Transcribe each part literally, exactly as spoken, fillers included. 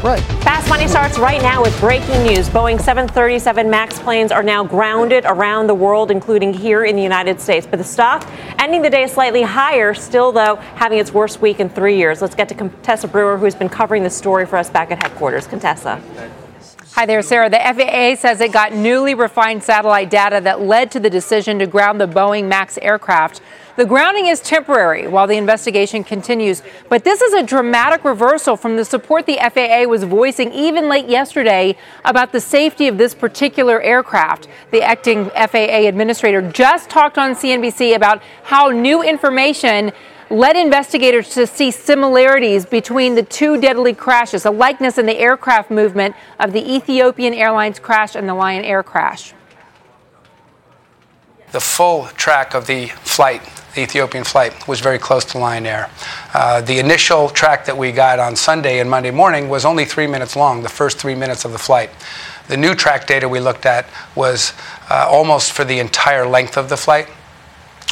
Right. Fast Money starts right now with breaking news. Boeing seven thirty-seven MAX planes are now grounded around the world, including here in the United States. But the stock ending the day slightly higher, still, though, having its worst week in three years. Let's get to Contessa Brewer, who's been covering this story for us back at headquarters. Contessa. Hi there, Sarah. The F A A says it got newly refined satellite data that led to the decision to ground the Boeing MAX aircraft. The grounding is temporary while the investigation continues, but this is a dramatic reversal from the support the F A A was voicing even late yesterday about the safety of this particular aircraft. The acting F A A administrator just talked on C N B C about how new information led investigators to see similarities between the two deadly crashes, a likeness in the aircraft movement of the Ethiopian Airlines crash and the Lion Air crash. The full track of the flight, the Ethiopian flight, was very close to Lion Air. Uh, the initial track that we got on Sunday and Monday morning was only three minutes long, the first three minutes of the flight. The new track data we looked at was uh, almost for the entire length of the flight.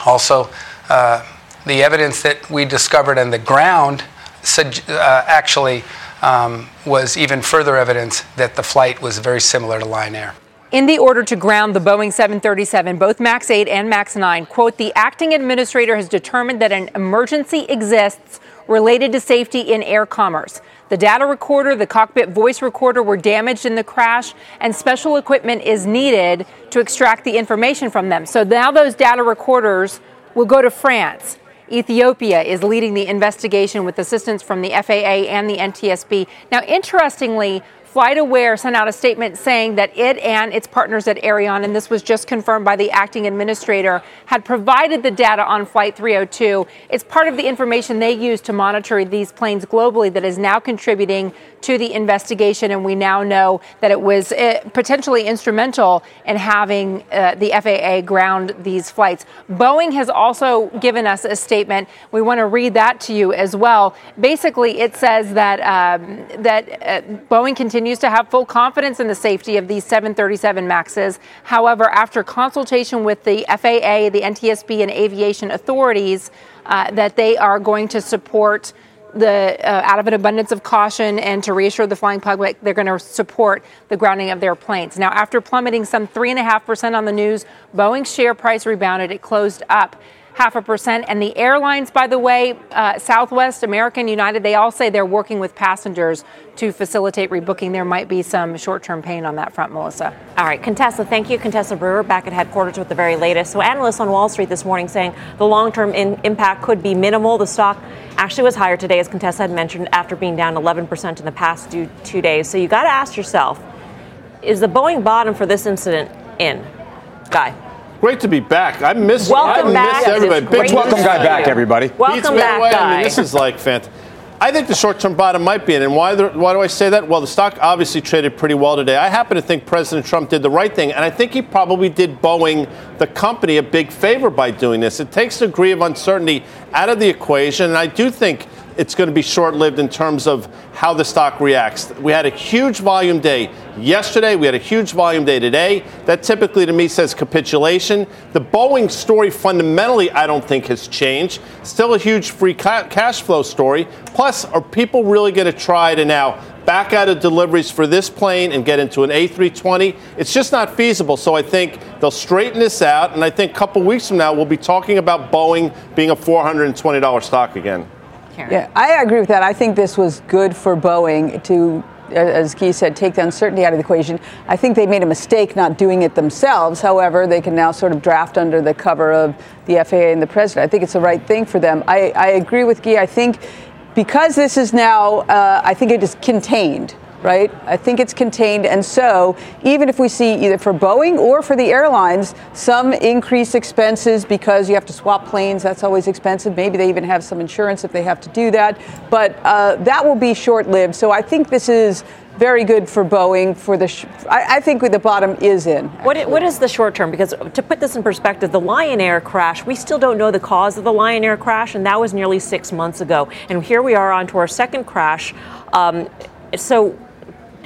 Also, uh, the evidence that we discovered on the ground sug- uh, actually um, was even further evidence that the flight was very similar to Lion Air. In the order to ground the Boeing seven thirty-seven, both MAX eight and MAX nine, quote, the acting administrator has determined that an emergency exists related to safety in air commerce. The data recorder, the cockpit voice recorder were damaged in the crash, and special equipment is needed to extract the information from them. So now those data recorders will go to France. Ethiopia is leading the investigation with assistance from the F A A and the N T S B. Now, interestingly, FlightAware sent out a statement saying that it and its partners at Aireon, and this was just confirmed by the acting administrator, had provided the data on Flight three oh two. It's part of the information they use to monitor these planes globally that is now contributing to the investigation, and we now know that it was uh, potentially instrumental in having uh, the F A A ground these flights. Boeing has also given us a statement. We want to read that to you as well. Basically, it says that, um, that uh, Boeing continues to have full confidence in the safety of these seven thirty-seven MAXes. However, after consultation with the F A A, the N T S B, and aviation authorities, uh, that they are going to support the, uh, out of an abundance of caution and to reassure the flying public, they're going to support the grounding of their planes. Now, after plummeting some three point five percent on the news, Boeing's share price rebounded. It closed up half a percent. And the airlines, by the way, uh, Southwest, American, United, they all say they're working with passengers to facilitate rebooking. There might be some short-term pain on that front, Melissa. All right, Contessa, thank you. Contessa Brewer back at headquarters with the very latest. So analysts on Wall Street this morning saying the long-term in- impact could be minimal. The stock actually was higher today, as Contessa had mentioned, after being down eleven percent in the past two, two days. So you got to ask yourself, is the Boeing bottom for this incident in? Guy. Great to be back. I miss welcome I back. miss everybody. Big welcome Guy back, everybody. Welcome back, away. Guy. I mean, this is like fantastic. I think the short-term bottom might be in. And why, the, why do I say that? Well, the stock obviously traded pretty well today. I happen to think President Trump did the right thing, and I think he probably did Boeing, the company, a big favor by doing this. It takes a degree of uncertainty out of the equation, and I do think it's going to be short-lived in terms of how the stock reacts. We had a huge volume day yesterday. We had a huge volume day today. That typically, to me, says capitulation. The Boeing story fundamentally, I don't think, has changed. Still a huge free ca- cash flow story. Plus, are people really going to try to now back out of deliveries for this plane and get into an A three twenty? It's just not feasible. So I think they'll straighten this out. And I think a couple weeks from now, we'll be talking about Boeing being a four hundred twenty dollars stock again. Karen. Yeah, I agree with that. I think this was good for Boeing to, as Guy said, take the uncertainty out of the equation. I think they made a mistake not doing it themselves. However, they can now sort of draft under the cover of the F A A and the president. I think it's the right thing for them. I, I agree with Guy. I think because this is now, uh, I think it is contained. right? I think it's contained. And so even if we see either for Boeing or for the airlines, some increased expenses because you have to swap planes, that's always expensive. Maybe they even have some insurance if they have to do that. But uh, that will be short-lived. So I think this is very good for Boeing. For the, sh- I, I think the bottom is in. What it, what is the short term? Because to put this in perspective, the Lion Air crash, we still don't know the cause of the Lion Air crash, and that was nearly six months ago. And here we are on to our second crash. Um, so,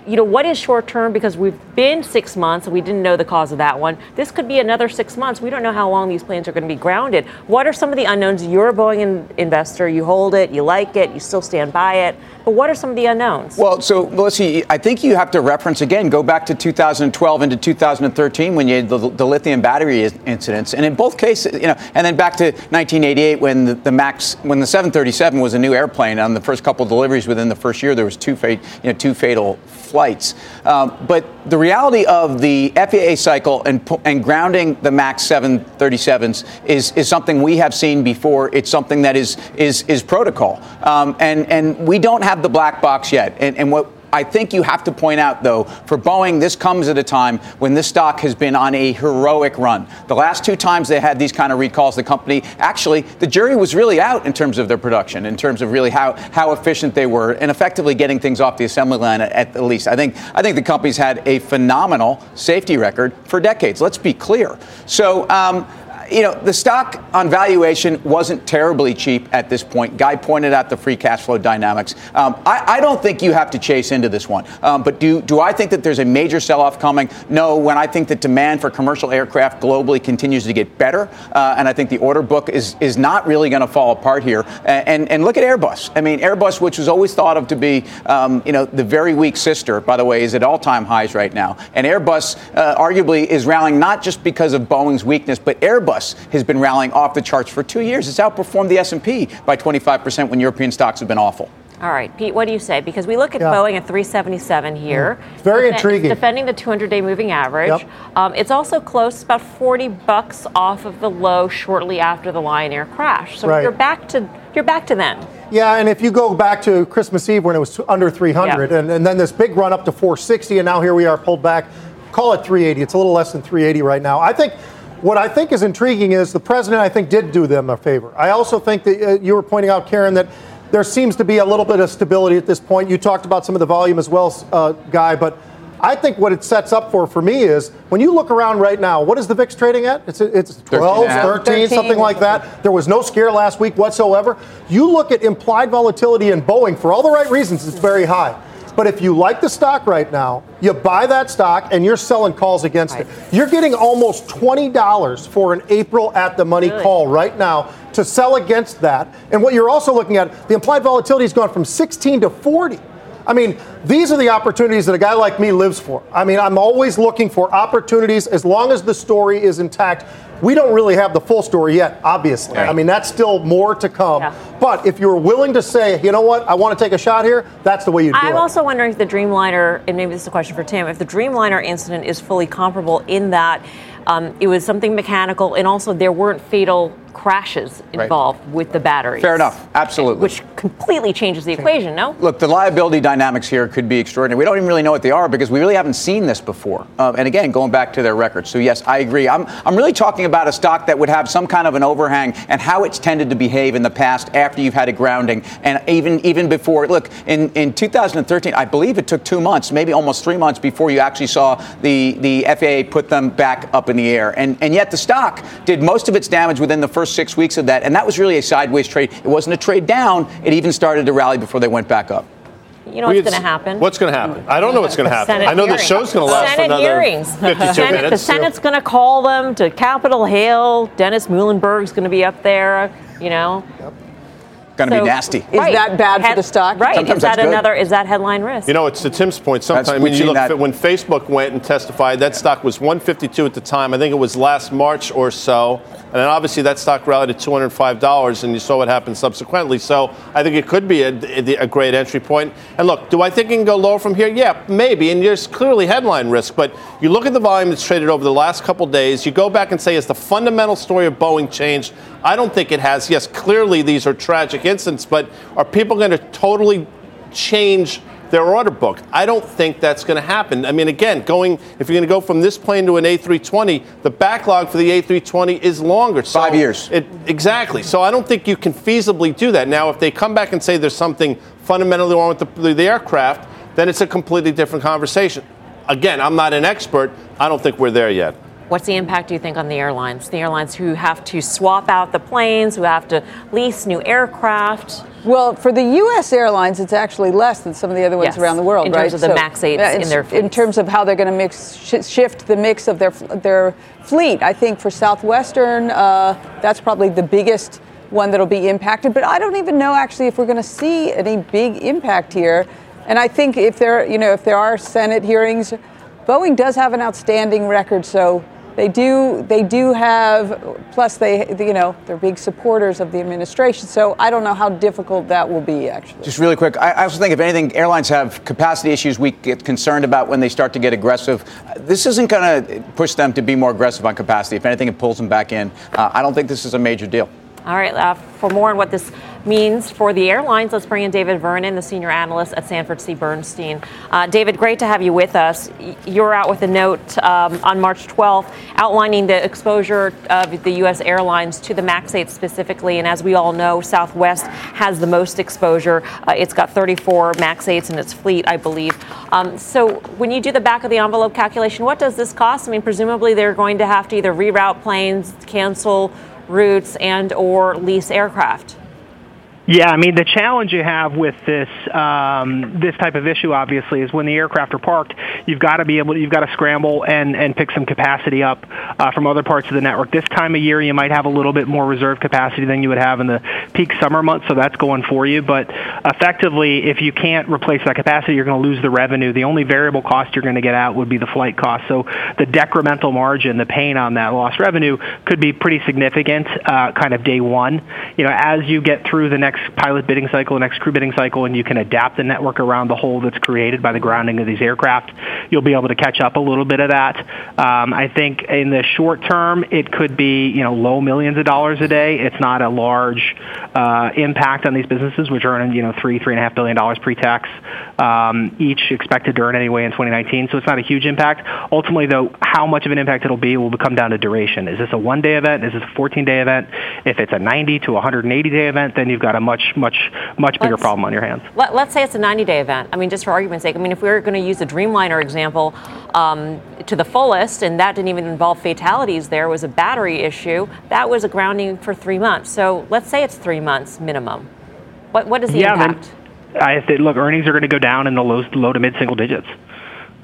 you know, what is short term? Because we've been six months, and we didn't know the cause of that one. This could be another six months. We don't know how long these planes are going to be grounded. What are some of the unknowns? You're a Boeing in- investor. You hold it. You like it. You still stand by it. But what are some of the unknowns? Well, so, Melissa, I think you have to reference, again, go back to two thousand twelve into two thousand thirteen when you had the, the lithium battery incidents. And in both cases, you know, and then back to nineteen eighty-eight when the, the MAX, when the seven thirty-seven was a new airplane. On the first couple of deliveries within the first year, there was two, fa- you know, two fatal flights. Um, but the reality of the F A A cycle and, and grounding the MAX seven thirty-sevens is, is something we have seen before. It's something that is is, is protocol. Um, and, and we don't have have the black box yet. And, and what I think you have to point out, though, for Boeing, this comes at a time when this stock has been on a heroic run. The last two times they had these kind of recalls, the company, actually, the jury was really out in terms of their production, in terms of really how, how efficient they were and effectively getting things off the assembly line at, at least. I think I think the company's had a phenomenal safety record for decades. Let's be clear. So, um, you know, the stock on valuation wasn't terribly cheap at this point. Guy pointed out the free cash flow dynamics. Um, I, I don't think you have to chase into this one. Um, but do do I think that there's a major sell-off coming? No, when I think that demand for commercial aircraft globally continues to get better, uh, and I think the order book is, is not really going to fall apart here. And, and look at Airbus. I mean, Airbus, which was always thought of to be, um, you know, the very weak sister, by the way, is at all-time highs right now. And Airbus uh, arguably is rallying not just because of Boeing's weakness, but Airbus has been rallying off the charts for two years. It's outperformed the S and P by twenty-five percent when European stocks have been awful. All right, Pete, what do you say? Because we look at yeah. Boeing at three seventy-seven here. Mm. It's very it's intriguing. Defending the two hundred day moving average. Yep. Um, it's also close. It's about forty bucks off of the low shortly after the Lion Air crash. So right. you're back to you're back to then. Yeah, and if you go back to Christmas Eve when it was under three hundred, yep. and, and then this big run up to four sixty, and now here we are pulled back. Call it three eighty. It's a little less than three eighty right now. I think. What I think is intriguing is the president, I think, did do them a favor. I also think that uh, you were pointing out, Karen, that there seems to be a little bit of stability at this point. You talked about some of the volume as well, uh, Guy, but I think what it sets up for for me is when you look around right now, what is the V I X trading at? It's it's twelve, thirteen, thirteen, something like that. There was no scare last week whatsoever. You look at implied volatility in Boeing, for all the right reasons, it's very high. But if you like the stock right now, you buy that stock and you're selling calls against right. it. You're getting almost twenty dollars for an April at the money really? call right now to sell against that. And what you're also looking at, the implied volatility has gone from sixteen to forty. I mean, these are the opportunities that a guy like me lives for. I mean, I'm always looking for opportunities as long as the story is intact. We don't really have the full story yet, obviously. Right. I mean, that's still more to come. Yeah. But if you're willing to say, you know what, I want to take a shot here, that's the way you do I'm it. I'm also wondering if the Dreamliner, and maybe this is a question for Tim, if the Dreamliner incident is fully comparable in that um, it was something mechanical and also there weren't fatal crashes involved right. with the batteries. Fair enough. Absolutely. Which completely changes the equation, no? Look, the liability dynamics here could be extraordinary. We don't even really know what they are because we really haven't seen this before. Uh, and again, going back to their records. So, yes, I agree. I'm I'm really talking about a stock that would have some kind of an overhang and how it's tended to behave in the past after you've had a grounding. And even even before, look, in, in two thousand thirteen, I believe it took two months, maybe almost three months before you actually saw the, the F A A put them back up in the air. And, and yet the stock did most of its damage within the first first six weeks of that, and that was really a sideways trade. It wasn't a trade down. It even started to rally before they went back up. You know what's going to happen? What's going to happen? I don't know what's going to happen. Senate I know hearings. The show's going to last Senate another hearings. fifty-two Senate, minutes. The Senate's going to call them to Capitol Hill. Dennis Muhlenberg's going to be up there, you know. Yep. Going to so, be nasty. Is right. that bad Head, for the stock? Right. Sometimes is that another? Is that headline risk? You know, it's to Tim's point. Sometimes I mean, you look that. when Facebook went and testified, that yeah. stock was one fifty-two at the time. I think it was last March or so, and then obviously that stock rallied to two hundred five dollars, and you saw what happened subsequently. So I think it could be a, a, a great entry point. And look, do I think it can go lower from here? Yeah, maybe. And there's clearly headline risk, but you look at the volume that's traded over the last couple of days. You go back and say, has the fundamental story of Boeing changed? I don't think it has. Yes, clearly these are tragic incidents, but are people going to totally change their order book. I don't think that's going to happen. I mean, again, going if you're going to go from this plane to an A three twenty, the backlog for the A three twenty is longer. So Five years. It, exactly. So I don't think you can feasibly do that. Now, if they come back and say there's something fundamentally wrong with the, the aircraft, then it's a completely different conversation. Again, I'm not an expert. I don't think we're there yet. What's the impact, do you think, on the airlines? The airlines who have to swap out the planes, who have to lease new aircraft? Well, for the U S airlines, it's actually less than some of the other ones yes. around the world, in right? In terms of so, the MAX eights in their fleets. In terms of how they're going to mix, sh- shift the mix of their their fleet. I think for Southwestern, uh, that's probably the biggest one that'll be impacted. But I don't even know, actually, if we're going to see any big impact here. And I think if there, you know, if there are Senate hearings, Boeing does have an outstanding record, so... They do. They do have. Plus, they, you know, they're big supporters of the administration. So I don't know how difficult that will be. Actually, just really quick, I also think if anything, airlines have capacity issues. We get concerned about when they start to get aggressive. This isn't going to push them to be more aggressive on capacity. If anything, it pulls them back in. Uh, I don't think this is a major deal. All right. Uh, for more on what this means for the airlines, let's bring in David Vernon, the senior analyst at Sanford C. Bernstein. Uh, David, great to have you with us. You're out with a note um, on March twelfth outlining the exposure of the U S airlines to the MAX eight specifically. And as we all know, Southwest has the most exposure. Uh, it's got thirty-four MAX eights in its fleet, I believe. Um, so when you do the back of the envelope calculation, what does this cost? I mean, presumably they're going to have to either reroute planes, cancel routes, and or lease aircraft. Yeah, I mean, the challenge you have with this um, this type of issue, obviously, is when the aircraft are parked, you've got to be able to, you've got to scramble and, and pick some capacity up uh, from other parts of the network. This time of year, you might have a little bit more reserve capacity than you would have in the peak summer months, so that's going for you. But effectively, if you can't replace that capacity, you're going to lose the revenue. The only variable cost you're going to get out would be the flight cost. So the decremental margin, the pain on that lost revenue, could be pretty significant uh, kind of day one. You know, as you get through the next pilot bidding cycle, next crew bidding cycle, and you can adapt the network around the hole that's created by the grounding of these aircraft, you'll be able to catch up a little bit of that. Um, I think in the short term, it could be, you know, low millions of dollars a day. It's not a large uh, impact on these businesses, which earn, you know, three, three and a half billion dollars pre-tax um, each, expected to earn anyway in twenty nineteen. So it's not a huge impact. Ultimately, though, how much of an impact it'll be will come down to duration. Is this a one-day event? Is this a fourteen-day event? If it's a ninety to one hundred eighty day event, then you've got a much, much, much bigger let's, problem on your hands. Let, let's say it's a ninety-day event. I mean, just for argument's sake, I mean, if we were going to use the Dreamliner example um, to the fullest, and that didn't even involve fatalities, there was a battery issue. That was a grounding for three months. So let's say it's three months minimum. What what is the yeah, impact? I think, look, earnings are going to go down in the low, low to mid-single digits.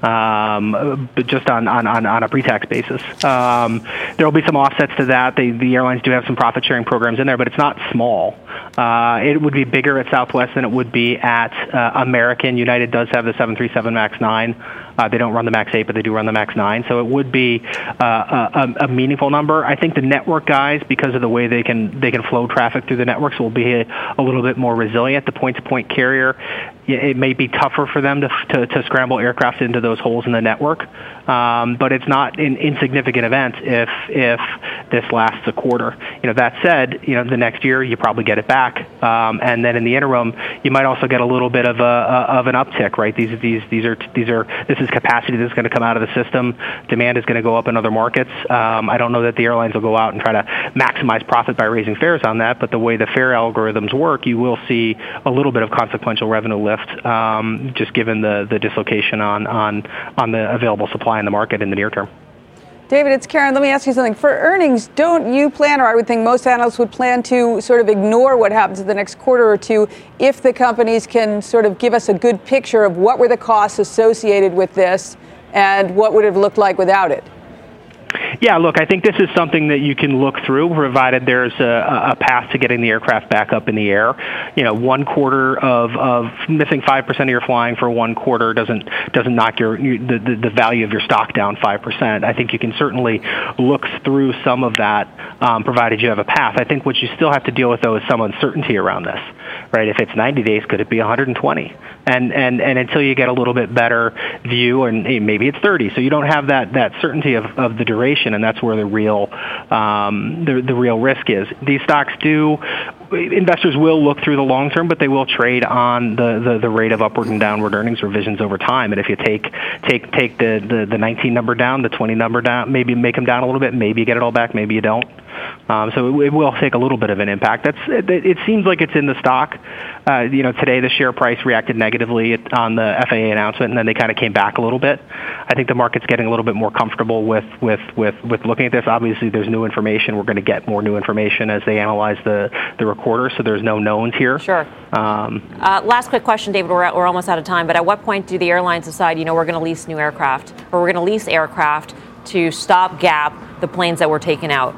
Um, but just on, on, on, on a pre-tax basis. Um, there will be some offsets to that. They, the airlines do have some profit-sharing programs in there, but it's not small. Uh, it would be bigger at Southwest than it would be at uh, American. United does have the seven thirty-seven MAX nine. Uh, they don't run the MAX eight, but they do run the MAX nine. So it would be uh, a, a meaningful number. I think the network guys, because of the way they can they can flow traffic through the networks, will be a, a little bit more resilient. The point-to-point carrier, it may be tougher for them to to, to scramble aircraft into those holes in the network. Um, but it's not an insignificant event if if this lasts a quarter. You know, that said, you know, the next year you probably get it back, um, and then in the interim you might also get a little bit of a, a of an uptick, right? These these these are these are this is capacity that's going to come out of the system. Demand is going to go up in other markets. Um, I don't know that the airlines will go out and try to maximize profit by raising fares on that, but the way the fare algorithms work, you will see a little bit of consequential revenue lift, um, just given the the dislocation on on on the available supply in the market in the near term. David, it's Karen. Let me ask you something. For earnings, don't you plan, or I would think most analysts would plan to sort of ignore what happens in the next quarter or two if the companies can sort of give us a good picture of what were the costs associated with this and what would it have looked like without it? Yeah, look, I think this is something that you can look through, provided there's a, a path to getting the aircraft back up in the air. You know, one quarter of, of missing five percent of your flying for one quarter doesn't doesn't knock your the, the value of your stock down five percent. I think you can certainly look through some of that, um, provided you have a path. I think what you still have to deal with, though, is some uncertainty around this, right? If it's ninety days, could it be one hundred twenty? And, and, and until you get a little bit better view, and hey, maybe it's thirty, so you don't have that, that certainty of, of the duration. correction, and that's where the real um, the, the real risk is. These stocks do. Investors will look through the long term, but they will trade on the, the, the rate of upward and downward earnings revisions over time. And if you take take take the, the, the nineteen number down, the twenty number down, maybe make them down a little bit, maybe you get it all back, maybe you don't. Um, so it, it will take a little bit of an impact. That's it, it seems like it's in the stock. Uh, you know, today the share price reacted negatively on the F A A announcement, and then they kind of came back a little bit. I think the market's getting a little bit more comfortable with with, with, with looking at this. Obviously, there's new information. We're going to get more new information as they analyze the, the recorder, so there's no knowns here. Sure. Um, uh, last quick question, David. We're, at, we're almost out of time, but at what point do the airlines decide, you know, we're going to lease new aircraft, or we're going to lease aircraft to stopgap the planes that were taken out?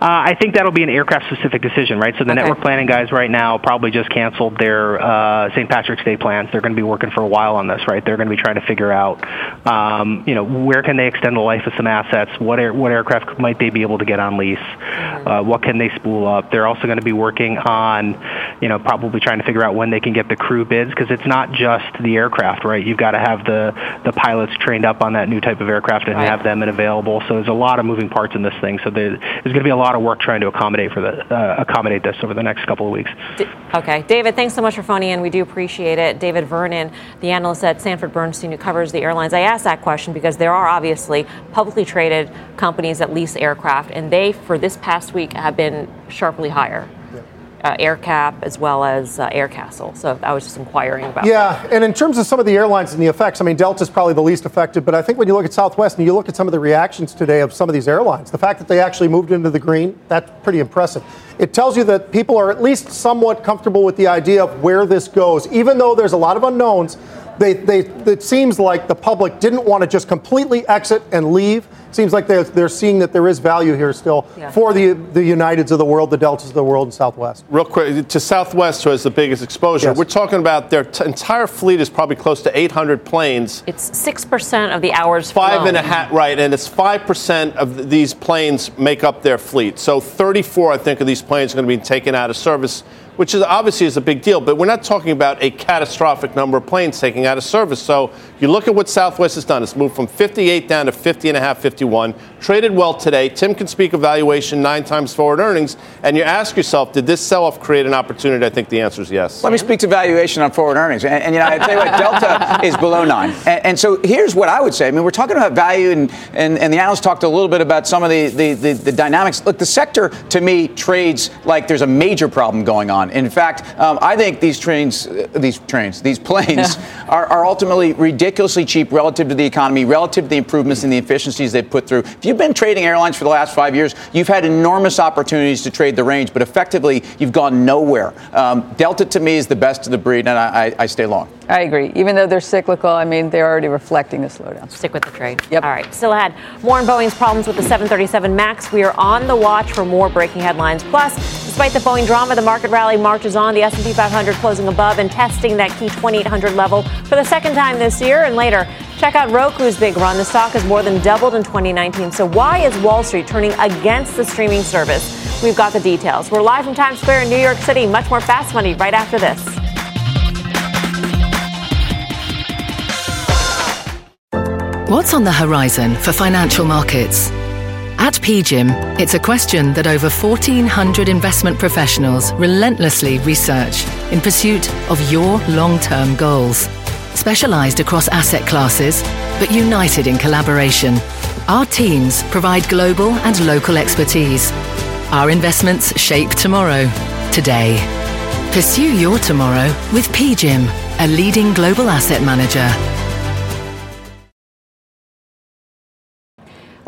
Uh, I think that'll be an aircraft-specific decision, right? So the okay. network planning guys right now probably just canceled their uh, Saint Patrick's Day plans. They're going to be working for a while on this, right? They're going to be trying to figure out, um, you know, where can they extend the life of some assets? What air, what aircraft might they be able to get on lease? Mm-hmm. Uh, what can they spool up? They're also going to be working on, you know, probably trying to figure out when they can get the crew bids, because it's not just the aircraft, right? You've got to have the, the pilots trained up on that new type of aircraft and right. have them available. So there's a lot of moving parts in this thing. So there's going to be a lot of work trying to accommodate for the uh, accommodate this over the next couple of weeks. Okay. David, thanks so much for phoning in. We do appreciate it. David Vernon, the analyst at Sanford Bernstein who covers the airlines. I asked that question because there are obviously publicly traded companies that lease aircraft, and they, for this past week, have been sharply higher. Uh, AirCap as well as uh, AirCastle. So I was just inquiring about yeah, that. And in terms of some of the airlines and the effects, I mean, Delta's probably the least affected, but I think when you look at Southwest and you look at some of the reactions today of some of these airlines, the fact that they actually moved into the green, that's pretty impressive. It tells you that people are at least somewhat comfortable with the idea of where this goes. Even though there's a lot of unknowns, they, they, it seems like the public didn't want to just completely exit and leave. Seems like they're, they're seeing that there is value here still yeah. for the the Uniteds of the world, the Deltas of the world, and Southwest. Real quick, to Southwest, who has the biggest exposure, yes. we're talking about their t- entire fleet is probably close to eight hundred planes. It's six percent of the hours Five flown. and a half, right, and it's five percent of these planes make up their fleet. So thirty-four, I think, of these planes are going to be taken out of service, which is obviously is a big deal, but we're not talking about a catastrophic number of planes taking out of service. So you look at what Southwest has done. It's moved from fifty-eight down to fifty and a half, fifty-one, traded well today. Tim can speak of valuation nine times forward earnings, and you ask yourself, did this sell-off create an opportunity? I think the answer is yes. Let me speak to valuation on forward earnings. And, and you know, I tell you what, Delta is below nine. And, and so here's what I would say. I mean, we're talking about value, and, and, and the analysts talked a little bit about some of the, the, the, the dynamics. Look, the sector, to me, trades like there's a major problem going on. In fact, um, I think these trains, uh, these trains, these planes yeah. are, are ultimately ridiculously cheap relative to the economy, relative to the improvements and the efficiencies they've put through. If you've been trading airlines for the last five years, you've had enormous opportunities to trade the range, but effectively you've gone nowhere. Um, Delta, to me, is the best of the breed, and I, I, I stay long. I agree. Even though they're cyclical, I mean, they're already reflecting the slowdown. Stick with the trade. Yep. All right. Still ahead. More on Boeing's problems with the seven thirty-seven MAX. We are on the watch for more breaking headlines. Plus, despite the Boeing drama, the market rally marches on. The S and P five hundred closing above and testing that key twenty-eight hundred level for the second time this year. And later, check out Roku's big run. The stock has more than doubled in twenty nineteen. So why is Wall Street turning against the streaming service? We've got the details. We're live from Times Square in New York City. Much more Fast Money right after this. What's on the horizon for financial markets? At P G I M, it's a question that over fourteen hundred investment professionals relentlessly research in pursuit of your long-term goals. Specialized across asset classes, but united in collaboration, our teams provide global and local expertise. Our investments shape tomorrow, today. Pursue your tomorrow with P G I M, a leading global asset manager.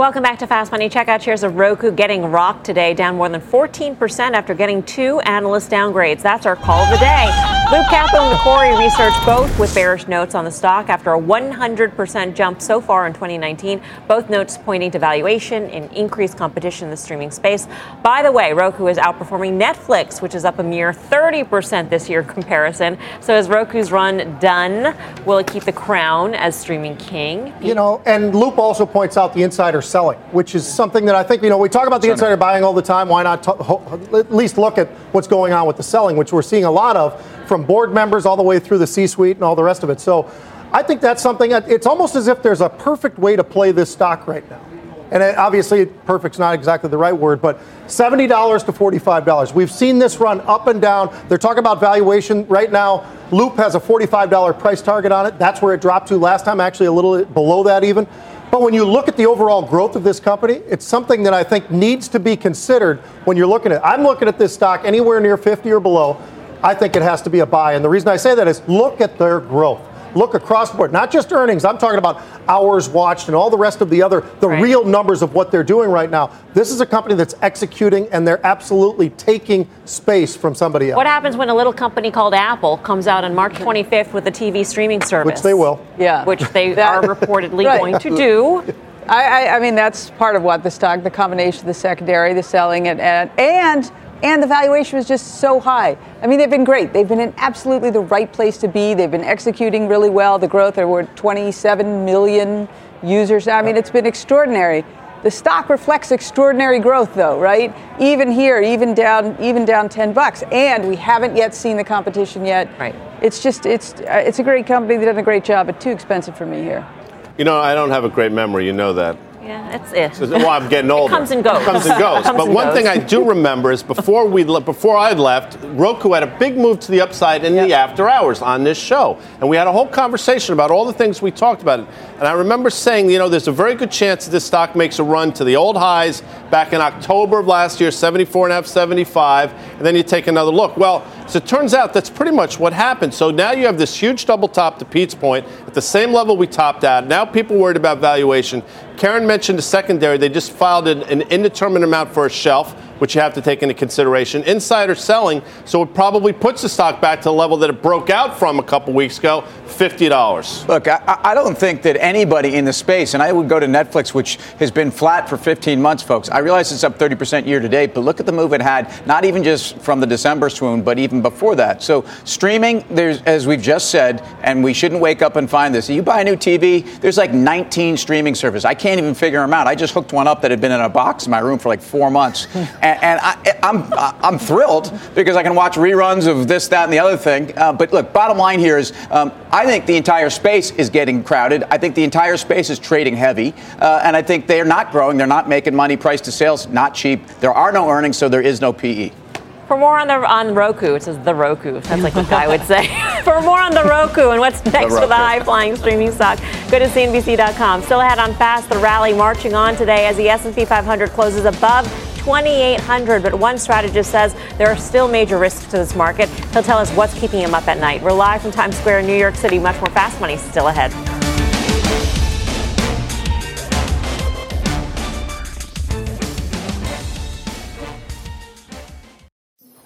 Welcome back to Fast Money. Check out shares of Roku getting rocked today, down more than fourteen percent after getting two analyst downgrades. That's our call of the day. Luke Kaplan and Macquarie Research both with bearish notes on the stock after a one hundred percent jump so far in twenty nineteen. Both notes pointing to valuation and increased competition in the streaming space. By the way, Roku is outperforming Netflix, which is up a mere thirty percent this year in comparison. So is Roku's run done? Will it keep the crown as streaming king? You know, and Luke also points out the insider selling, which is something that I think, you know, we talk about the insider buying all the time. Why not t- ho- at least look at what's going on with the selling, which we're seeing a lot of from board members all the way through the C-suite and all the rest of it. So I think that's something that it's almost as if there's a perfect way to play this stock right now. And it, obviously, perfect's not exactly the right word, but seventy dollars to forty-five dollars. We've seen this run up and down. They're talking about valuation right now. Loop has a forty-five dollars price target on it. That's where it dropped to last time, actually a little below that even. But when you look at the overall growth of this company, it's something that I think needs to be considered when you're looking at it. I'm looking at this stock anywhere near fifty or below. I think it has to be a buy. And the reason I say that is look at their growth. Look across the board, not just earnings. I'm talking about hours watched and all the rest of the other, the right. real numbers of what they're doing right now. This is a company that's executing, and they're absolutely taking space from somebody else. What happens when a little company called Apple comes out on March twenty-fifth with a T V streaming service? Which they will. Yeah. Which they that, are reportedly right. going to do. I, I, I mean, that's part of what the stock, the combination of the secondary, the selling, and and... And the valuation was just so high. I mean, they've been great. They've been in absolutely the right place to be. They've been executing really well. The growth, there were twenty-seven million users. I mean, it's been extraordinary. The stock reflects extraordinary growth, though, right? Even here, even down, even down ten bucks. And we haven't yet seen the competition yet. Right. It's just, it's, uh, it's a great company. They've done a great job, but too expensive for me here. You know, I don't have a great memory. You know that. Yeah, that's it. So, well, I'm getting older. It comes and goes. It comes and goes. comes but and one goes. thing I do remember is before we le- before I left, Roku had a big move to the upside in yep. the after hours on this show. And we had a whole conversation about all the things we talked about. And I remember saying, you know, there's a very good chance that this stock makes a run to the old highs back in October of last year, seventy-four and a half, seventy-five. And then you take another look. Well, as it turns out, that's pretty much what happened. So now you have this huge double top, to Pete's point, at the same level we topped out. Now people worried about valuation. Karen mentioned the secondary. They just filed an, an indeterminate amount for a shelf, which you have to take into consideration. Insider selling, so it probably puts the stock back to the level that it broke out from a couple weeks ago, fifty dollars. Look, I, I don't think that anybody in the space, and I would go to Netflix, which has been flat for fifteen months, folks. I realize it's up thirty percent year to date, but look at the move it had, not even just from the December swoon, but even before that. So streaming, there's, as we've just said, and we shouldn't wake up and find this. You buy a new T V, there's like nineteen streaming services. I can't even figure them out. I just hooked one up that had been in a box in my room for like four months. And I, I'm I'm thrilled because I can watch reruns of this, that, and the other thing. Uh, but look, bottom line here is um, I think the entire space is getting crowded. I think the entire space is trading heavy. Uh, and I think they're not growing. They're not making money. Price to sales, not cheap. There are no earnings, so there is no P E. For more on the on Roku, it says the Roku. That's like what Guy would say. For more on the Roku and what's next for the high-flying streaming stock, go to C N B C dot com. Still ahead on Fast, the rally marching on today as the S and P five hundred closes above twenty-eight hundred. But one strategist says there are still major risks to this market. He'll tell us what's keeping him up at night. We're live from Times Square in New York City. Much more Fast Money still ahead.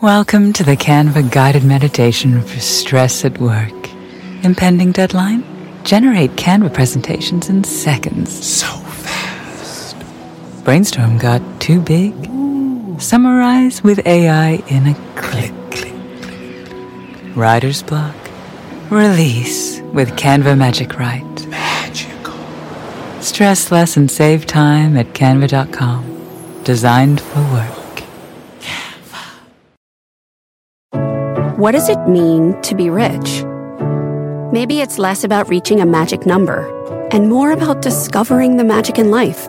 Welcome to the Canva guided meditation for stress at work. Impending deadline? Generate Canva presentations in seconds. So fast. Brainstorm got too big? Ooh. Summarize with A I in a click. click, click. Writer's block? Release with Canva Magic Write. Magical. Stress less and save time at canva dot com. Designed for work. What does it mean to be rich? Maybe it's less about reaching a magic number and more about discovering the magic in life.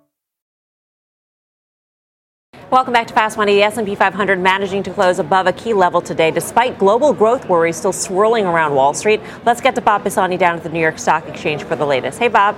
Welcome back to Fast Money. The S and P five hundred managing to close above a key level today, despite global growth worries still swirling around Wall Street. Let's get to Bob Pisani down at the New York Stock Exchange for the latest. Hey, Bob.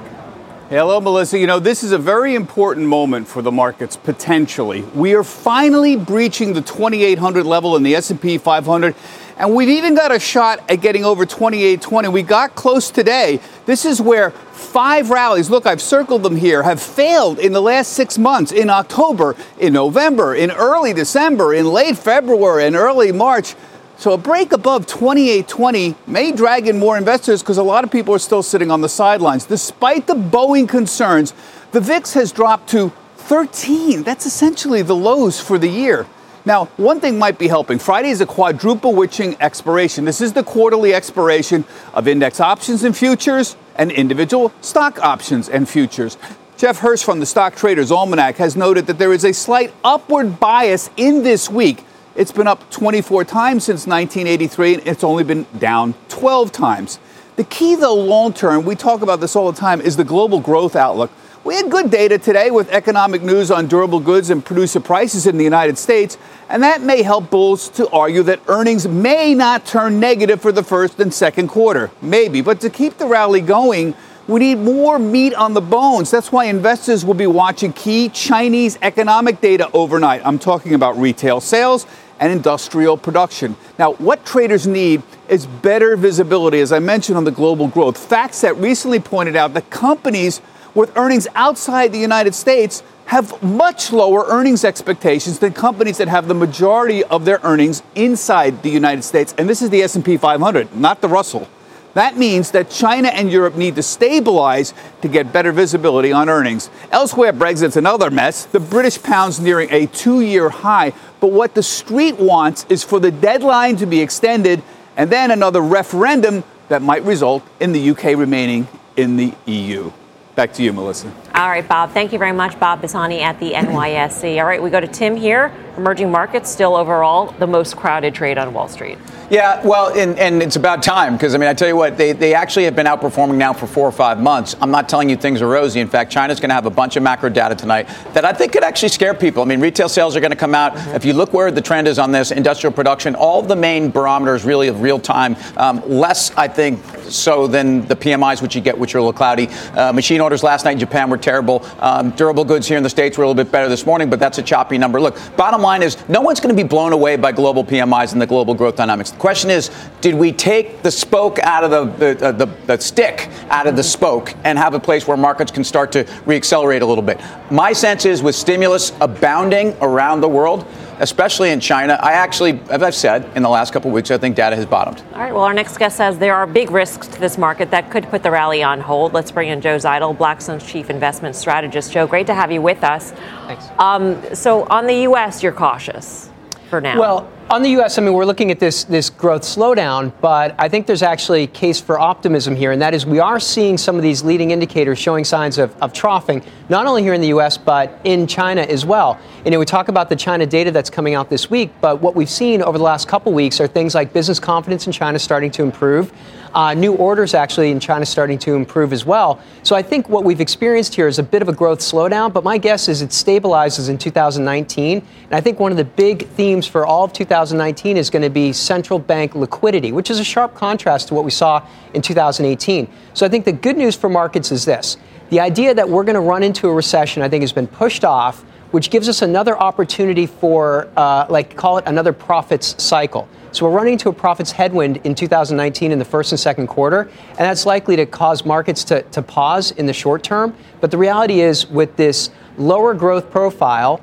Hello, Melissa. You know, this is a very important moment for the markets, potentially. We are finally breaching the twenty-eight hundred level in the S and P five hundred. And we've even got a shot at getting over twenty-eight twenty. We got close today. This is where five rallies, look, I've circled them here, have failed in the last six months, in October, in November, in early December, in late February, and early March. So a break above twenty-eight twenty may drag in more investors because a lot of people are still sitting on the sidelines. Despite the Boeing concerns, the V I X has dropped to thirteen. That's essentially the lows for the year. Now, one thing might be helping. Friday is a quadruple witching expiration. This is the quarterly expiration of index options and futures and individual stock options and futures. Jeff Hirsch from the Stock Traders Almanac has noted that there is a slight upward bias in this week. It's been up twenty-four times since nineteen eighty-three, and it's only been down twelve times. The key, though, long-term, we talk about this all the time, is the global growth outlook. We had good data today with economic news on durable goods and producer prices in the United States, and that may help bulls to argue that earnings may not turn negative for the first and second quarter. Maybe. But to keep the rally going, we need more meat on the bones. That's why investors will be watching key Chinese economic data overnight. I'm talking about retail sales and industrial production. Now, what traders need is better visibility, as I mentioned, on the global growth. FactSet recently pointed out that companies with earnings outside the United States have much lower earnings expectations than companies that have the majority of their earnings inside the United States. And this is the S and P five hundred, not the Russell. That means that China and Europe need to stabilize to get better visibility on earnings. Elsewhere, Brexit's another mess. The British pound's nearing a two-year high. But what the street wants is for the deadline to be extended and then another referendum that might result in the U K remaining in the E U. Back to you, Melissa. All right, Bob. Thank you very much, Bob Pisani at the N Y S E. All right, we go to Tim here. Emerging markets still overall the most crowded trade on Wall Street. Yeah, well, and, and it's about time because, I mean, I tell you what, they, they actually have been outperforming now for four or five months. I'm not telling you things are rosy. In fact, China's going to have a bunch of macro data tonight that I think could actually scare people. I mean, retail sales are going to come out. Mm-hmm. If you look where the trend is on this, industrial production, all the main barometers really of real time, um, less, I think, so than the P M Is, which you get, which are a little cloudy. Uh, machine orders last night in Japan were terrible. Um, durable goods here in the States were a little bit better this morning, but that's a choppy number. Look, bottom line is no one's going to be blown away by global P M Is and the global growth dynamics. The question is, did we take the spoke out of the the, the, the stick out of the spoke and have a place where markets can start to reaccelerate a little bit? My sense is with stimulus abounding around the world, especially in China, I actually, as I've said, in the last couple of weeks, I think data has bottomed. All right. Well, our next guest says there are big risks to this market that could put the rally on hold. Let's bring in Joe Zeidel, Blackstone's chief investment strategist. Joe, great to have you with us. Thanks. Um, so on the U S, you're cautious for now. Well, on the U S, I mean, we're looking at this this growth slowdown, but I think there's actually a case for optimism here, and that is we are seeing some of these leading indicators showing signs of, of troughing, not only here in the U S, but in China as well. You know, we talk about the China data that's coming out this week, but what we've seen over the last couple weeks are things like business confidence in China starting to improve, uh, new orders actually in China starting to improve as well. So I think what we've experienced here is a bit of a growth slowdown, but my guess is it stabilizes in two thousand nineteen, and I think one of the big themes for all of two thousand nineteen is going to be central bank liquidity, which is a sharp contrast to what we saw in two thousand eighteen. So I think the good news for markets is this. The idea that we're going to run into a recession, I think, has been pushed off, which gives us another opportunity for, uh, like, call it another profits cycle. So we're running into a profits headwind in two thousand nineteen in the first and second quarter, and that's likely to cause markets to, to pause in the short term. But the reality is, with this lower growth profile,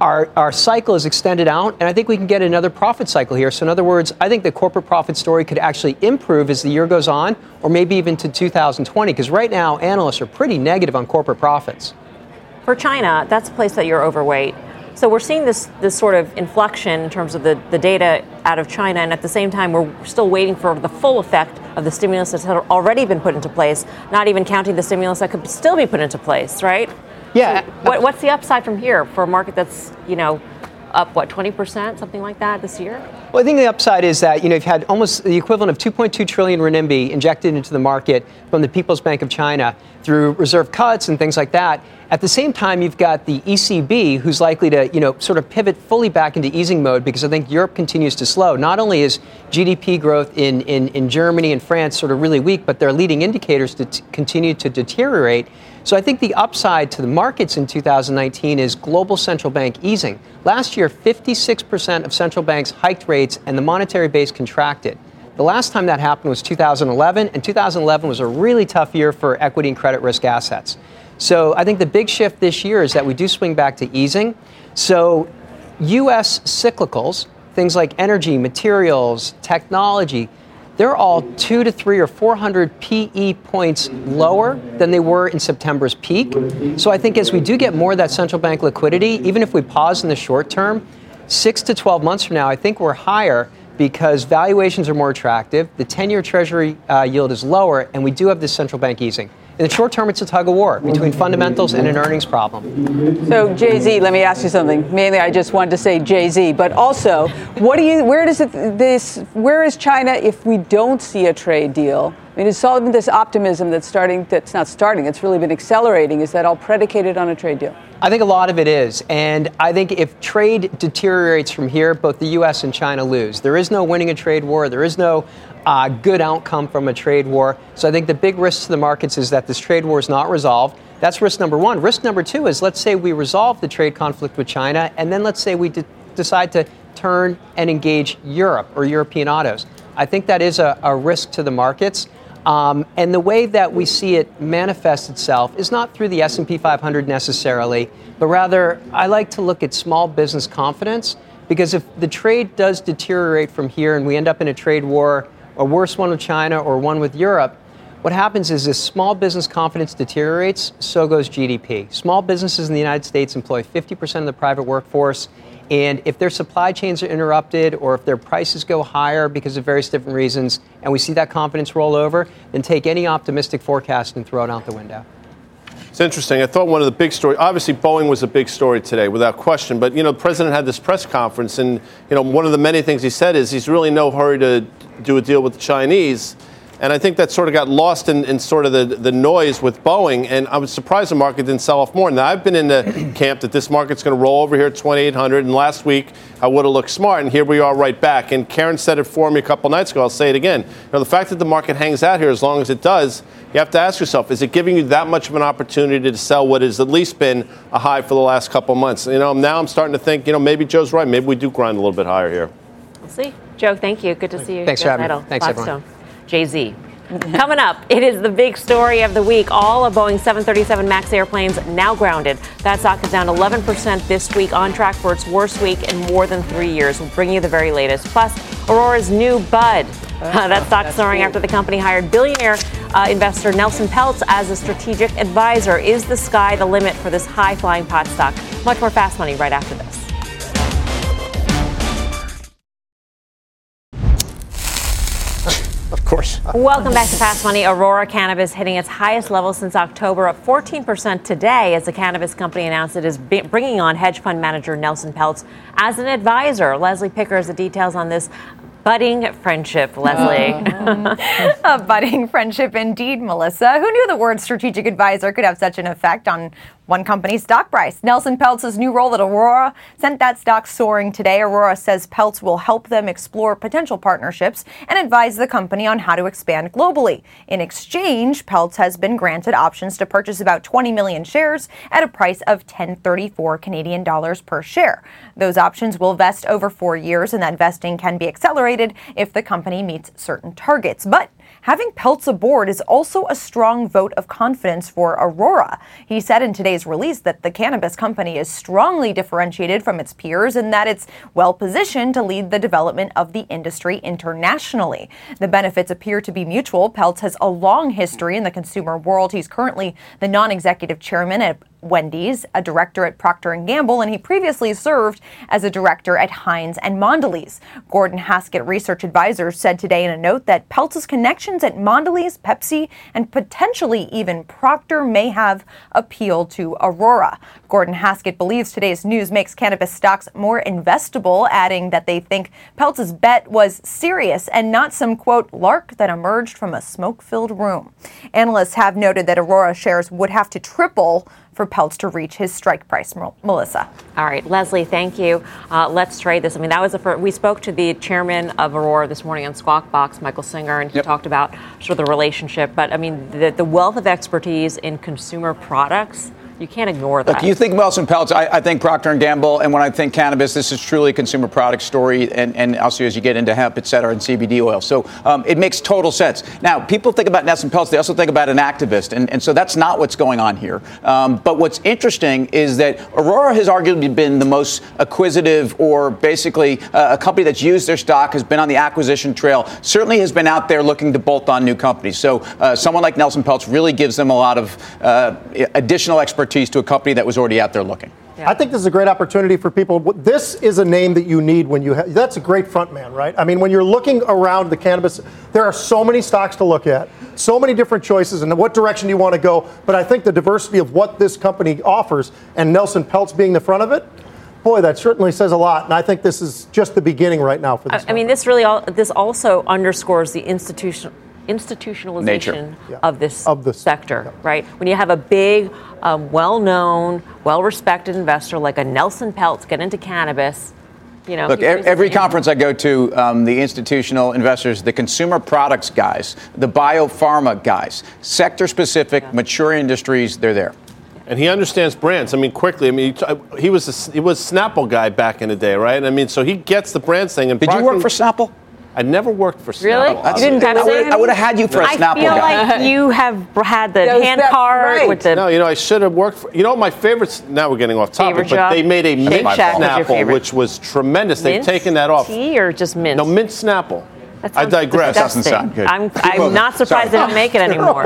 Our, our cycle is extended out, and I think we can get another profit cycle here. So in other words, I think the corporate profit story could actually improve as the year goes on, or maybe even to two thousand twenty, because right now analysts are pretty negative on corporate profits. For China, that's a place that you're overweight. So we're seeing this this sort of inflection in terms of the, the data out of China, and at the same time, we're still waiting for the full effect of the stimulus that's already been put into place, not even counting the stimulus that could still be put into place, right? Yeah. So what, what's the upside from here for a market that's, you know, up, what, twenty percent, something like that this year? Well, I think the upside is that, you know, you've had almost the equivalent of two point two trillion renminbi injected into the market from the People's Bank of China through reserve cuts and things like that. At the same time, you've got the E C B, who's likely to, you know, sort of pivot fully back into easing mode because I think Europe continues to slow. Not only is G D P growth in, in, in Germany and France sort of really weak, but their leading indicators to t- continue to deteriorate. So I think the upside to the markets in two thousand nineteen is global central bank easing. Last year, fifty-six percent of central banks hiked rates and the monetary base contracted. The last time that happened was two thousand eleven, and two thousand eleven was a really tough year for equity and credit risk assets. So I think the big shift this year is that we do swing back to easing. So U S cyclicals, things like energy, materials, technology, they're all two to three or four hundred P E points lower than they were in September's peak. So I think as we do get more of that central bank liquidity, even if we pause in the short term, six to twelve months from now, I think we're higher because valuations are more attractive, the ten-year Treasury uh, yield is lower, and we do have this central bank easing. In the short term, it's a tug-of-war between fundamentals and an earnings problem. So, Jay-Z, let me ask you something. Mainly, I just wanted to say Jay-Z, but also, what do you? Where does it, this? Where is China if we don't see a trade deal? I mean, it's all been this optimism that's starting. That's not starting. It's really been accelerating. Is that all predicated on a trade deal? I think a lot of it is, and I think if trade deteriorates from here, both the U S and China lose. There is no winning a trade war. There is no. Uh, good outcome from a trade war. So I think the big risk to the markets is that this trade war is not resolved. That's risk number one. Risk number two is let's say we resolve the trade conflict with China, and then let's say we de- decide to turn and engage Europe or European autos. I think that is a, a risk to the markets. Um, and the way that we see it manifest itself is not through the S and P five hundred necessarily, but rather I like to look at small business confidence, because if the trade does deteriorate from here and we end up in a trade war, a worse one with China or one with Europe, what happens is as small business confidence deteriorates, so goes G D P. Small businesses in the United States employ fifty percent of the private workforce, and if their supply chains are interrupted or if their prices go higher because of various different reasons, and we see that confidence roll over, then take any optimistic forecast and throw it out the window. It's interesting. I thought one of the big stories, obviously Boeing was a big story today, without question. But, you know, the president had this press conference, and, you know, one of the many things he said is he's really in no hurry to do a deal with the Chinese. And I think that sort of got lost in, in sort of the, the noise with Boeing. And I was surprised the market didn't sell off more. Now, I've been in the camp that this market's going to roll over here at twenty-eight hundred. And last week, I would have looked smart. And here we are right back. And Karen said it for me a couple nights ago. I'll say it again. You know, the fact that the market hangs out here as long as it does, you have to ask yourself, is it giving you that much of an opportunity to sell what has at least been a high for the last couple months? You know, now I'm starting to think, you know, maybe Joe's right. Maybe we do grind a little bit higher here. We'll see. Joe, thank you. Good to see you. Thanks for having me. Thanks, everyone. Jay-Z. Coming up, it is the big story of the week. All of Boeing seven thirty-seven MAX airplanes now grounded. That stock is down eleven percent this week, on track for its worst week in more than three years. We'll bring you the very latest. Plus, Aurora's new bud. Uh, that stock soaring after the company hired billionaire uh, investor Nelson Peltz as a strategic advisor. Is the sky the limit for this high-flying pot stock? Much more Fast Money right after this. Of course. Welcome back to Fast Money. Aurora Cannabis hitting its highest level since October, up fourteen percent today as the cannabis company announced it is bringing on hedge fund manager Nelson Peltz as an advisor. Leslie Picker has the details on this budding friendship, Leslie. Uh, a budding friendship indeed, Melissa. Who knew the word strategic advisor could have such an effect on one company's stock price? Nelson Peltz's new role at Aurora sent that stock soaring today. Aurora says Peltz will help them explore potential partnerships and advise the company on how to expand globally. In exchange, Peltz has been granted options to purchase about twenty million shares at a price of ten thirty-four Canadian dollars per share. Those options will vest over four years, and that vesting can be accelerated if the company meets certain targets. But having Peltz aboard is also a strong vote of confidence for Aurora. He said in today's release that the cannabis company is strongly differentiated from its peers and that it's well-positioned to lead the development of the industry internationally. The benefits appear to be mutual. Peltz has a long history in the consumer world. He's currently the non-executive chairman at Wendy's, a director at Procter and Gamble, and he previously served as a director at Heinz and Mondelez. Gordon Haskett, research advisor, said today in a note that Peltz's connections at Mondelez, Pepsi, and potentially even Procter may have appealed to Aurora. Gordon Haskett believes today's news makes cannabis stocks more investable, adding that they think Peltz's bet was serious and not some, quote, lark that emerged from a smoke-filled room. Analysts have noted that Aurora shares would have to triple for Peltz to reach his strike price, Melissa. All right, Leslie, thank you. Uh, let's trade this. I mean, that was the first. We spoke to the chairman of Aurora this morning on Squawk Box, Michael Singer, and he yep. talked about sort of the relationship. But, I mean, the, the wealth of expertise in consumer products, you can't ignore that. Look, you think Nelson Peltz, I, I think Procter and Gamble, and when I think cannabis, this is truly a consumer product story, and, and also as you get into hemp, et cetera, and C B D oil. So um, it makes total sense. Now, people think about Nelson Peltz, they also think about an activist, and, and so that's not what's going on here. Um, but what's interesting is that Aurora has arguably been the most acquisitive, or basically uh, a company that's used their stock, has been on the acquisition trail, certainly has been out there looking to bolt on new companies. So uh, someone like Nelson Peltz really gives them a lot of uh, additional expertise to a company that was already out there looking. Yeah. I think this is a great opportunity for people. This is a name that you need when you have, that's a great front man, right? I mean, when you're looking around the cannabis, there are so many stocks to look at, so many different choices, and what direction you want to go. But I think the diversity of what this company offers and Nelson Peltz being the front of it, boy, that certainly says a lot. And I think this is just the beginning right now for this. I company. mean, this really, all, this also underscores the institution. institutionalization yeah. of this of this sector, yeah. right? When you have a big, um, well-known, well-respected investor like a Nelson Peltz get into cannabis, you know. Look, every conference I go to, um, the institutional investors, the consumer products guys, the biopharma guys, sector-specific, yeah. mature industries, they're there. And he understands brands. I mean, quickly. I mean, he was a, he was Snapple guy back in the day, right? I mean, so he gets the brands thing. And did Brock- you work for Snapple? I never worked for Snapple. Really? That's, you didn't kind of I would have had you for a I Snapple guy. I feel like you have had the Those hand cart right. with the... No, you know, I should have worked for... You know, my favorites... Now we're getting off topic, but they made a mint Snapple, which was tremendous. They've taken that off. Tea or just mint? No, mint Snapple. I digress. That doesn't sound good. I'm, I'm not surprised Sorry. they don't make it anymore.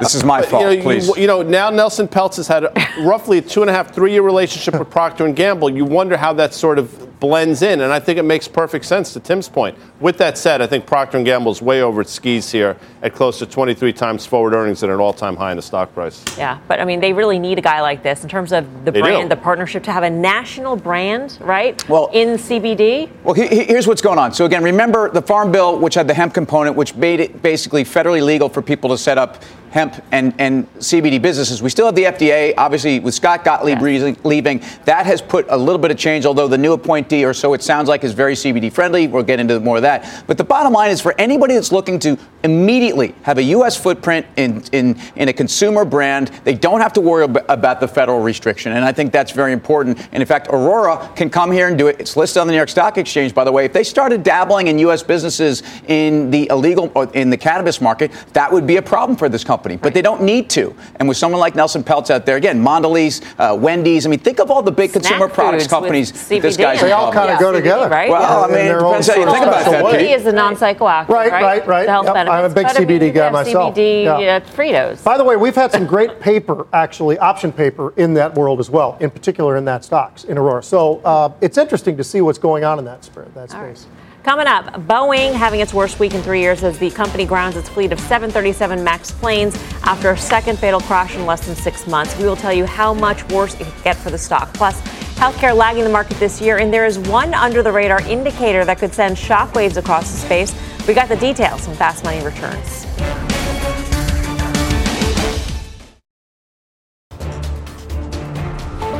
This is my fault, you know, please. You, you know, now Nelson Peltz has had a, roughly a two and a half, three-year relationship with Procter and Gamble. You wonder how that sort of blends in, and I think it makes perfect sense to Tim's point. With that said, I think Procter and Gamble is way over its skis here at close to twenty-three times forward earnings and an all-time high in the stock price. Yeah, but, I mean, they really need a guy like this in terms of the they brand, do. the partnership, to have a national brand, right, well, in C B D? Well, he, he, here's what's going on. So, again, remember the Farm Bill, which had the hemp component, which made it basically federally legal for people to set up hemp and, and C B D businesses. We still have the F D A, obviously, with Scott Gottlieb yeah. leaving. That has put a little bit of change, although the new appointee, or so it sounds like, is very C B D friendly. We'll get into more of that. But the bottom line is, for anybody that's looking to immediately have a U S footprint in, in, in a consumer brand, they don't have to worry ab- about the federal restriction. And I think that's very important. And, in fact, Aurora can come here and do it. It's listed on the New York Stock Exchange, by the way. If they started dabbling in U S businesses in the illegal or in the cannabis market, that would be a problem for this company. But right. they don't need to. And with someone like Nelson Peltz out there, again, Mondelez, uh, Wendy's, I mean, think of all the big Snack consumer products companies. C B D, this guy's they all kind of go C B D, together. Right? Well, yeah, I mean, it depends how you think about that. C B D is a non-psychoactive, right? Right, right, right. Yep. I'm a big C B D I mean, guy myself. C B D yeah. Yeah, Fritos. By the way, we've had some great paper, actually, option paper in that world as well, in particular in that stocks, in Aurora. So uh, it's interesting to see what's going on in that, sp- that space. Coming up, Boeing having its worst week in three years as the company grounds its fleet of seven thirty-seven MAX planes after a second fatal crash in less than six months. We will tell you how much worse it could get for the stock. Plus, healthcare lagging the market this year, and there is one under-the-radar indicator that could send shockwaves across the space. We got the details when Fast Money returns.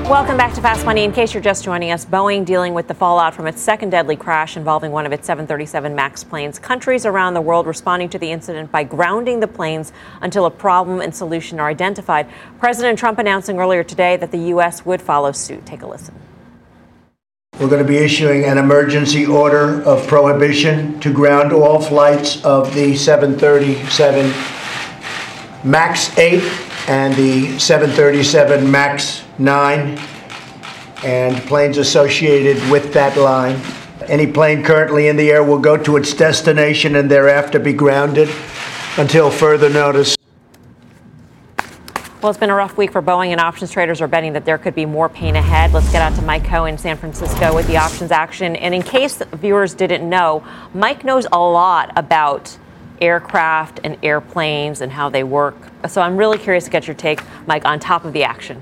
Welcome back to Fast Money. In case you're just joining us, Boeing dealing with the fallout from its second deadly crash involving one of its seven thirty-seven MAX planes. Countries around the world responding to the incident by grounding the planes until a problem and solution are identified. President Trump announcing earlier today that the U S would follow suit. Take a listen. We're going to be issuing an emergency order of prohibition to ground all flights of the seven thirty-seven MAX eight and the seven thirty-seven MAX nine and planes associated with that line. Any plane currently in the air will go to its destination and thereafter be grounded until further notice. Well, it's been a rough week for Boeing, and options traders are betting that there could be more pain ahead. Let's get out to Mike Coe in San Francisco with the options action. And in case viewers didn't know, Mike knows a lot about aircraft and airplanes and how they work. So I'm really curious to get your take, Mike, on top of the action.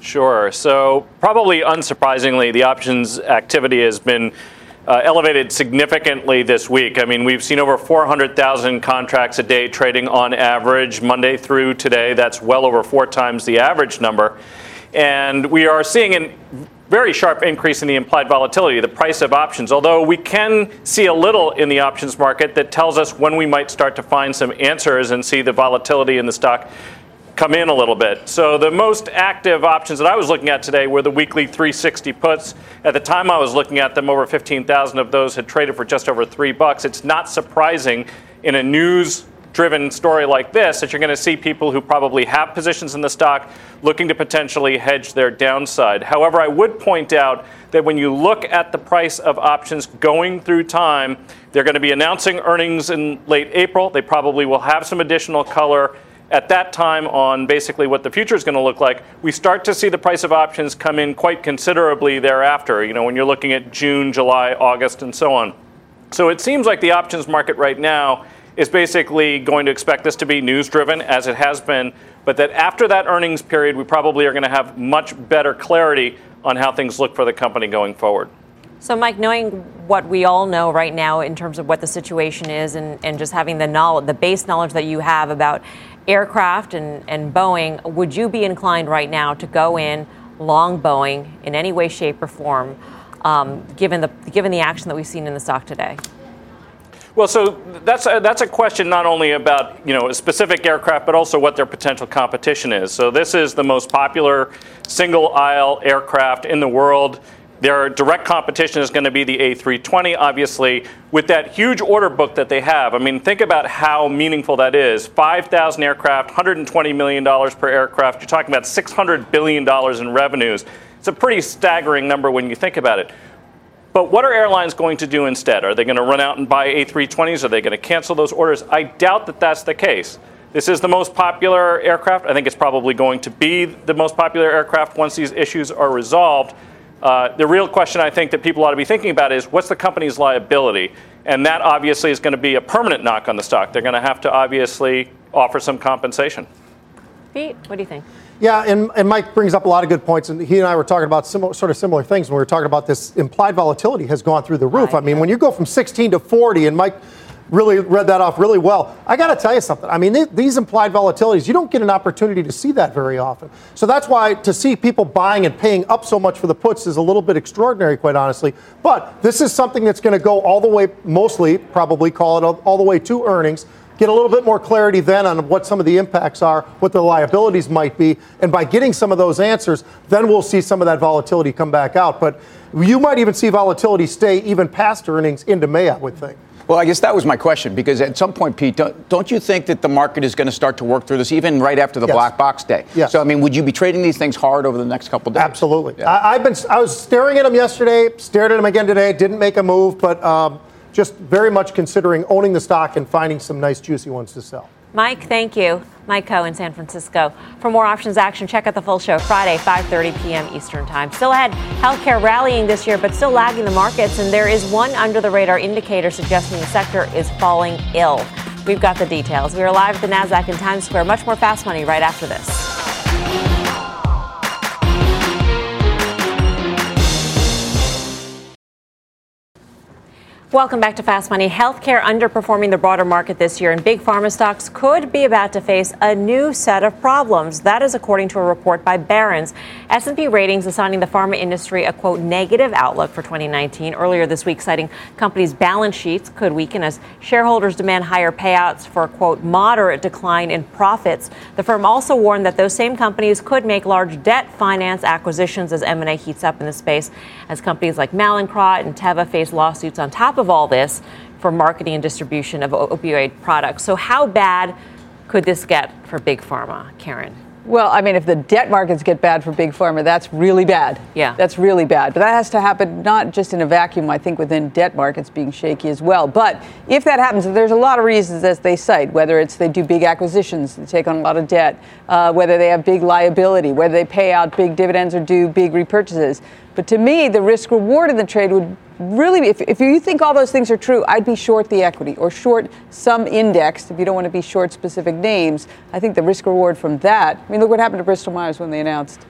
Sure. So probably unsurprisingly, the options activity has been uh, elevated significantly this week. I mean, we've seen over four hundred thousand contracts a day trading on average Monday through today. That's well over four times the average number. And we are seeing a very sharp increase in the implied volatility, the price of options, although we can see a little in the options market that tells us when we might start to find some answers and see the volatility in the stock come in a little bit. So the most active options that I was looking at today were the weekly three sixty puts. At the time I was looking at them, over fifteen thousand of those had traded for just over three bucks. It's not surprising in a news driven story like this that you're going to see people who probably have positions in the stock looking to potentially hedge their downside. However, I would point out that when you look at the price of options going through time, they're going to be announcing earnings in late April. They probably will have some additional color at that time on basically what the future is going to look like, we start to see the price of options come in quite considerably thereafter, you know, when you're looking at June, July, August, and so on. So it seems like the options market right now is basically going to expect this to be news-driven, as it has been, but that after that earnings period, we probably are going to have much better clarity on how things look for the company going forward. So, Mike, knowing what we all know right now in terms of what the situation is and, and just having the knowledge, the base knowledge that you have about aircraft and, and Boeing, would you be inclined right now to go in long Boeing in any way, shape, or form, um, given the given the action that we've seen in the stock today? Well, so that's a, that's a question not only about, you know, a specific aircraft, but also what their potential competition is. So this is the most popular single-aisle aircraft in the world. Their direct competition is going to be the A three twenty, obviously, with that huge order book that they have. I mean, think about how meaningful that is. five thousand aircraft, one hundred twenty million dollars per aircraft. You're talking about six hundred billion dollars in revenues. It's a pretty staggering number when you think about it. But what are airlines going to do instead? Are they going to run out and buy A three twenties? Are they going to cancel those orders? I doubt that that's the case. This is the most popular aircraft. I think it's probably going to be the most popular aircraft once these issues are resolved. Uh, the real question I think that people ought to be thinking about is, what's the company's liability? And that obviously is going to be a permanent knock on the stock. They're going to have to obviously offer some compensation. Pete, what do you think? Yeah, and, and Mike brings up a lot of good points, and he and I were talking about similar, sort of similar things when we were talking about this implied volatility has gone through the roof. I, I mean, when you go from sixteen to forty, and Mike really read that off really well, I got to tell you something. I mean, th- these implied volatilities, you don't get an opportunity to see that very often. So that's why to see people buying and paying up so much for the puts is a little bit extraordinary, quite honestly. But this is something that's going to go all the way, mostly, probably call it all, all the way to earnings. Get a little bit more clarity then on what some of the impacts are, what the liabilities might be. And by getting some of those answers, then we'll see some of that volatility come back out. But you might even see volatility stay even past earnings into May, I would think. Well, I guess that was my question, because at some point, Pete, don't, don't you think that the market is going to start to work through this, even right after the yes. black box day? Yes. So, I mean, would you be trading these things hard over the next couple of days? Absolutely. Yeah. I, I've been, I was staring at them yesterday, stared at them again today, didn't make a move, but um, just very much considering owning the stock and finding some nice, juicy ones to sell. Mike, thank you. Mike Coe in San Francisco. For more options action, check out the full show Friday, five thirty p.m. Eastern Time. Still ahead, healthcare rallying this year, but still lagging the markets. And there is one under-the-radar indicator suggesting the sector is falling ill. We've got the details. We are live at the NASDAQ in Times Square. Much more Fast Money right after this. Welcome back to Fast Money. Healthcare underperforming the broader market this year, and big pharma stocks could be about to face a new set of problems. That is according to a report by Barron's. S and P Ratings assigning the pharma industry a, quote, negative outlook for twenty nineteen. Earlier this week, citing companies' balance sheets could weaken as shareholders demand higher payouts for a, quote, moderate decline in profits. The firm also warned that those same companies could make large debt finance acquisitions as M and A heats up in the space, as companies like Mallinckrodt and Teva face lawsuits on top of of all this for marketing and distribution of opioid products. So how bad could this get for big pharma, Karen? Well, I mean, if the debt markets get bad for big pharma, that's really bad. Yeah. That's really bad. But that has to happen not just in a vacuum, I think, within debt markets being shaky as well. But if that happens, there's a lot of reasons, as they cite, whether it's they do big acquisitions, they take on a lot of debt, uh, whether they have big liability, whether they pay out big dividends or do big repurchases. But to me, the risk reward in the trade would really, if, if you think all those things are true, I'd be short the equity or short some index. If you don't want to be short specific names, I think the risk reward from that. I mean, look what happened to Bristol Myers when they announced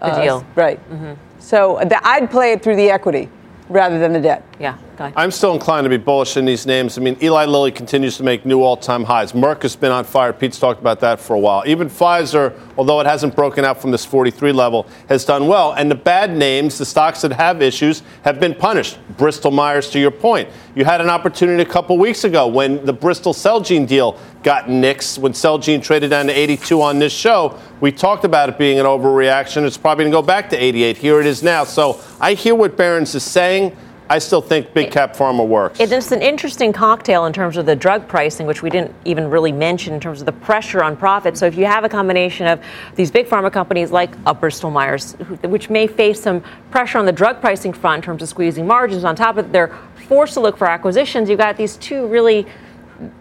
the uh, deal. Right. Mm-hmm. So the, I'd play it through the equity rather than the debt. Yeah. Guy. I'm still inclined to be bullish in these names. I mean, Eli Lilly continues to make new all-time highs. Merck has been on fire. Pete's talked about that for a while. Even Pfizer, although it hasn't broken out from this forty-three level, has done well. And the bad names, the stocks that have issues, have been punished. Bristol Myers, to your point. You had an opportunity a couple weeks ago when the Bristol Celgene deal got nixed, when Celgene traded down to eighty-two on this show. We talked about it being an overreaction. It's probably going to go back to eighty-eight. Here it is now. So I hear what Barron's is saying. I still think big cap pharma works. It's an interesting cocktail in terms of the drug pricing, which we didn't even really mention in terms of the pressure on profits. So if you have a combination of these big pharma companies like uh, Bristol Myers, which may face some pressure on the drug pricing front in terms of squeezing margins, on top of it, they're forced to look for acquisitions. You've got these two really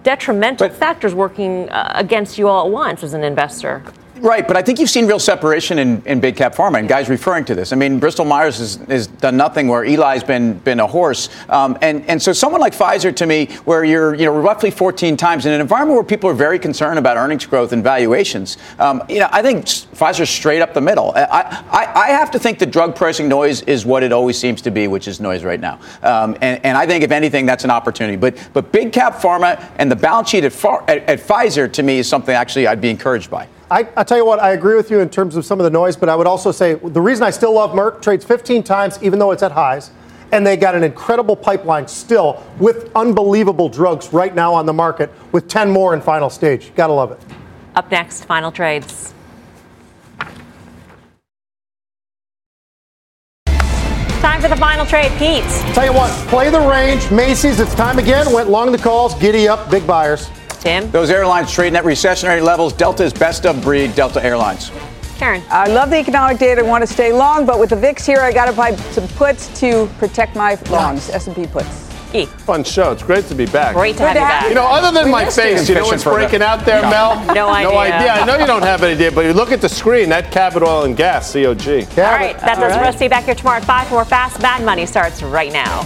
detrimental but, factors working uh, against you all at once as an investor. Right, but I think you've seen real separation in, in big cap pharma, and Guy's referring to this. I mean, Bristol Myers has, has done nothing where Eli's been been a horse. Um, and, and so someone like Pfizer, to me, where you're you know roughly fourteen times, in an environment where people are very concerned about earnings growth and valuations, um, you know, I think Pfizer's straight up the middle. I, I, I have to think the drug pricing noise is what it always seems to be, which is noise right now. Um, and, and I think, if anything, that's an opportunity. But but big cap pharma and the balance sheet at, far, at, at Pfizer, to me, is something actually I'd be encouraged by. I, I tell you what, I agree with you in terms of some of the noise, but I would also say the reason I still love Merck, trades fifteen times, even though it's at highs, and they got an incredible pipeline still with unbelievable drugs right now on the market with ten more in final stage. Gotta love it. Up next, final trades. Time for the final trade, Pete. Tell you what, play the range. Macy's, it's time again. Went long the calls. Giddy up, big buyers. Tim? Those airlines trading at recessionary levels. Delta is best of breed, Delta Airlines. Karen? I love the economic data. I want to stay long, but with the V I X here, I got to buy some puts to protect my longs, S and P puts. E. Fun show. It's great to be back. Great to, have, to have you back. You know, other than we my face, you know what's breaking out there, no. Mel? No, no idea. No idea. I know you don't have any idea, but you look at the screen, that Cabot Oil and Gas, C O G. All right, that does it for us. See you back here tomorrow at five. More Fast Bad Money starts right now.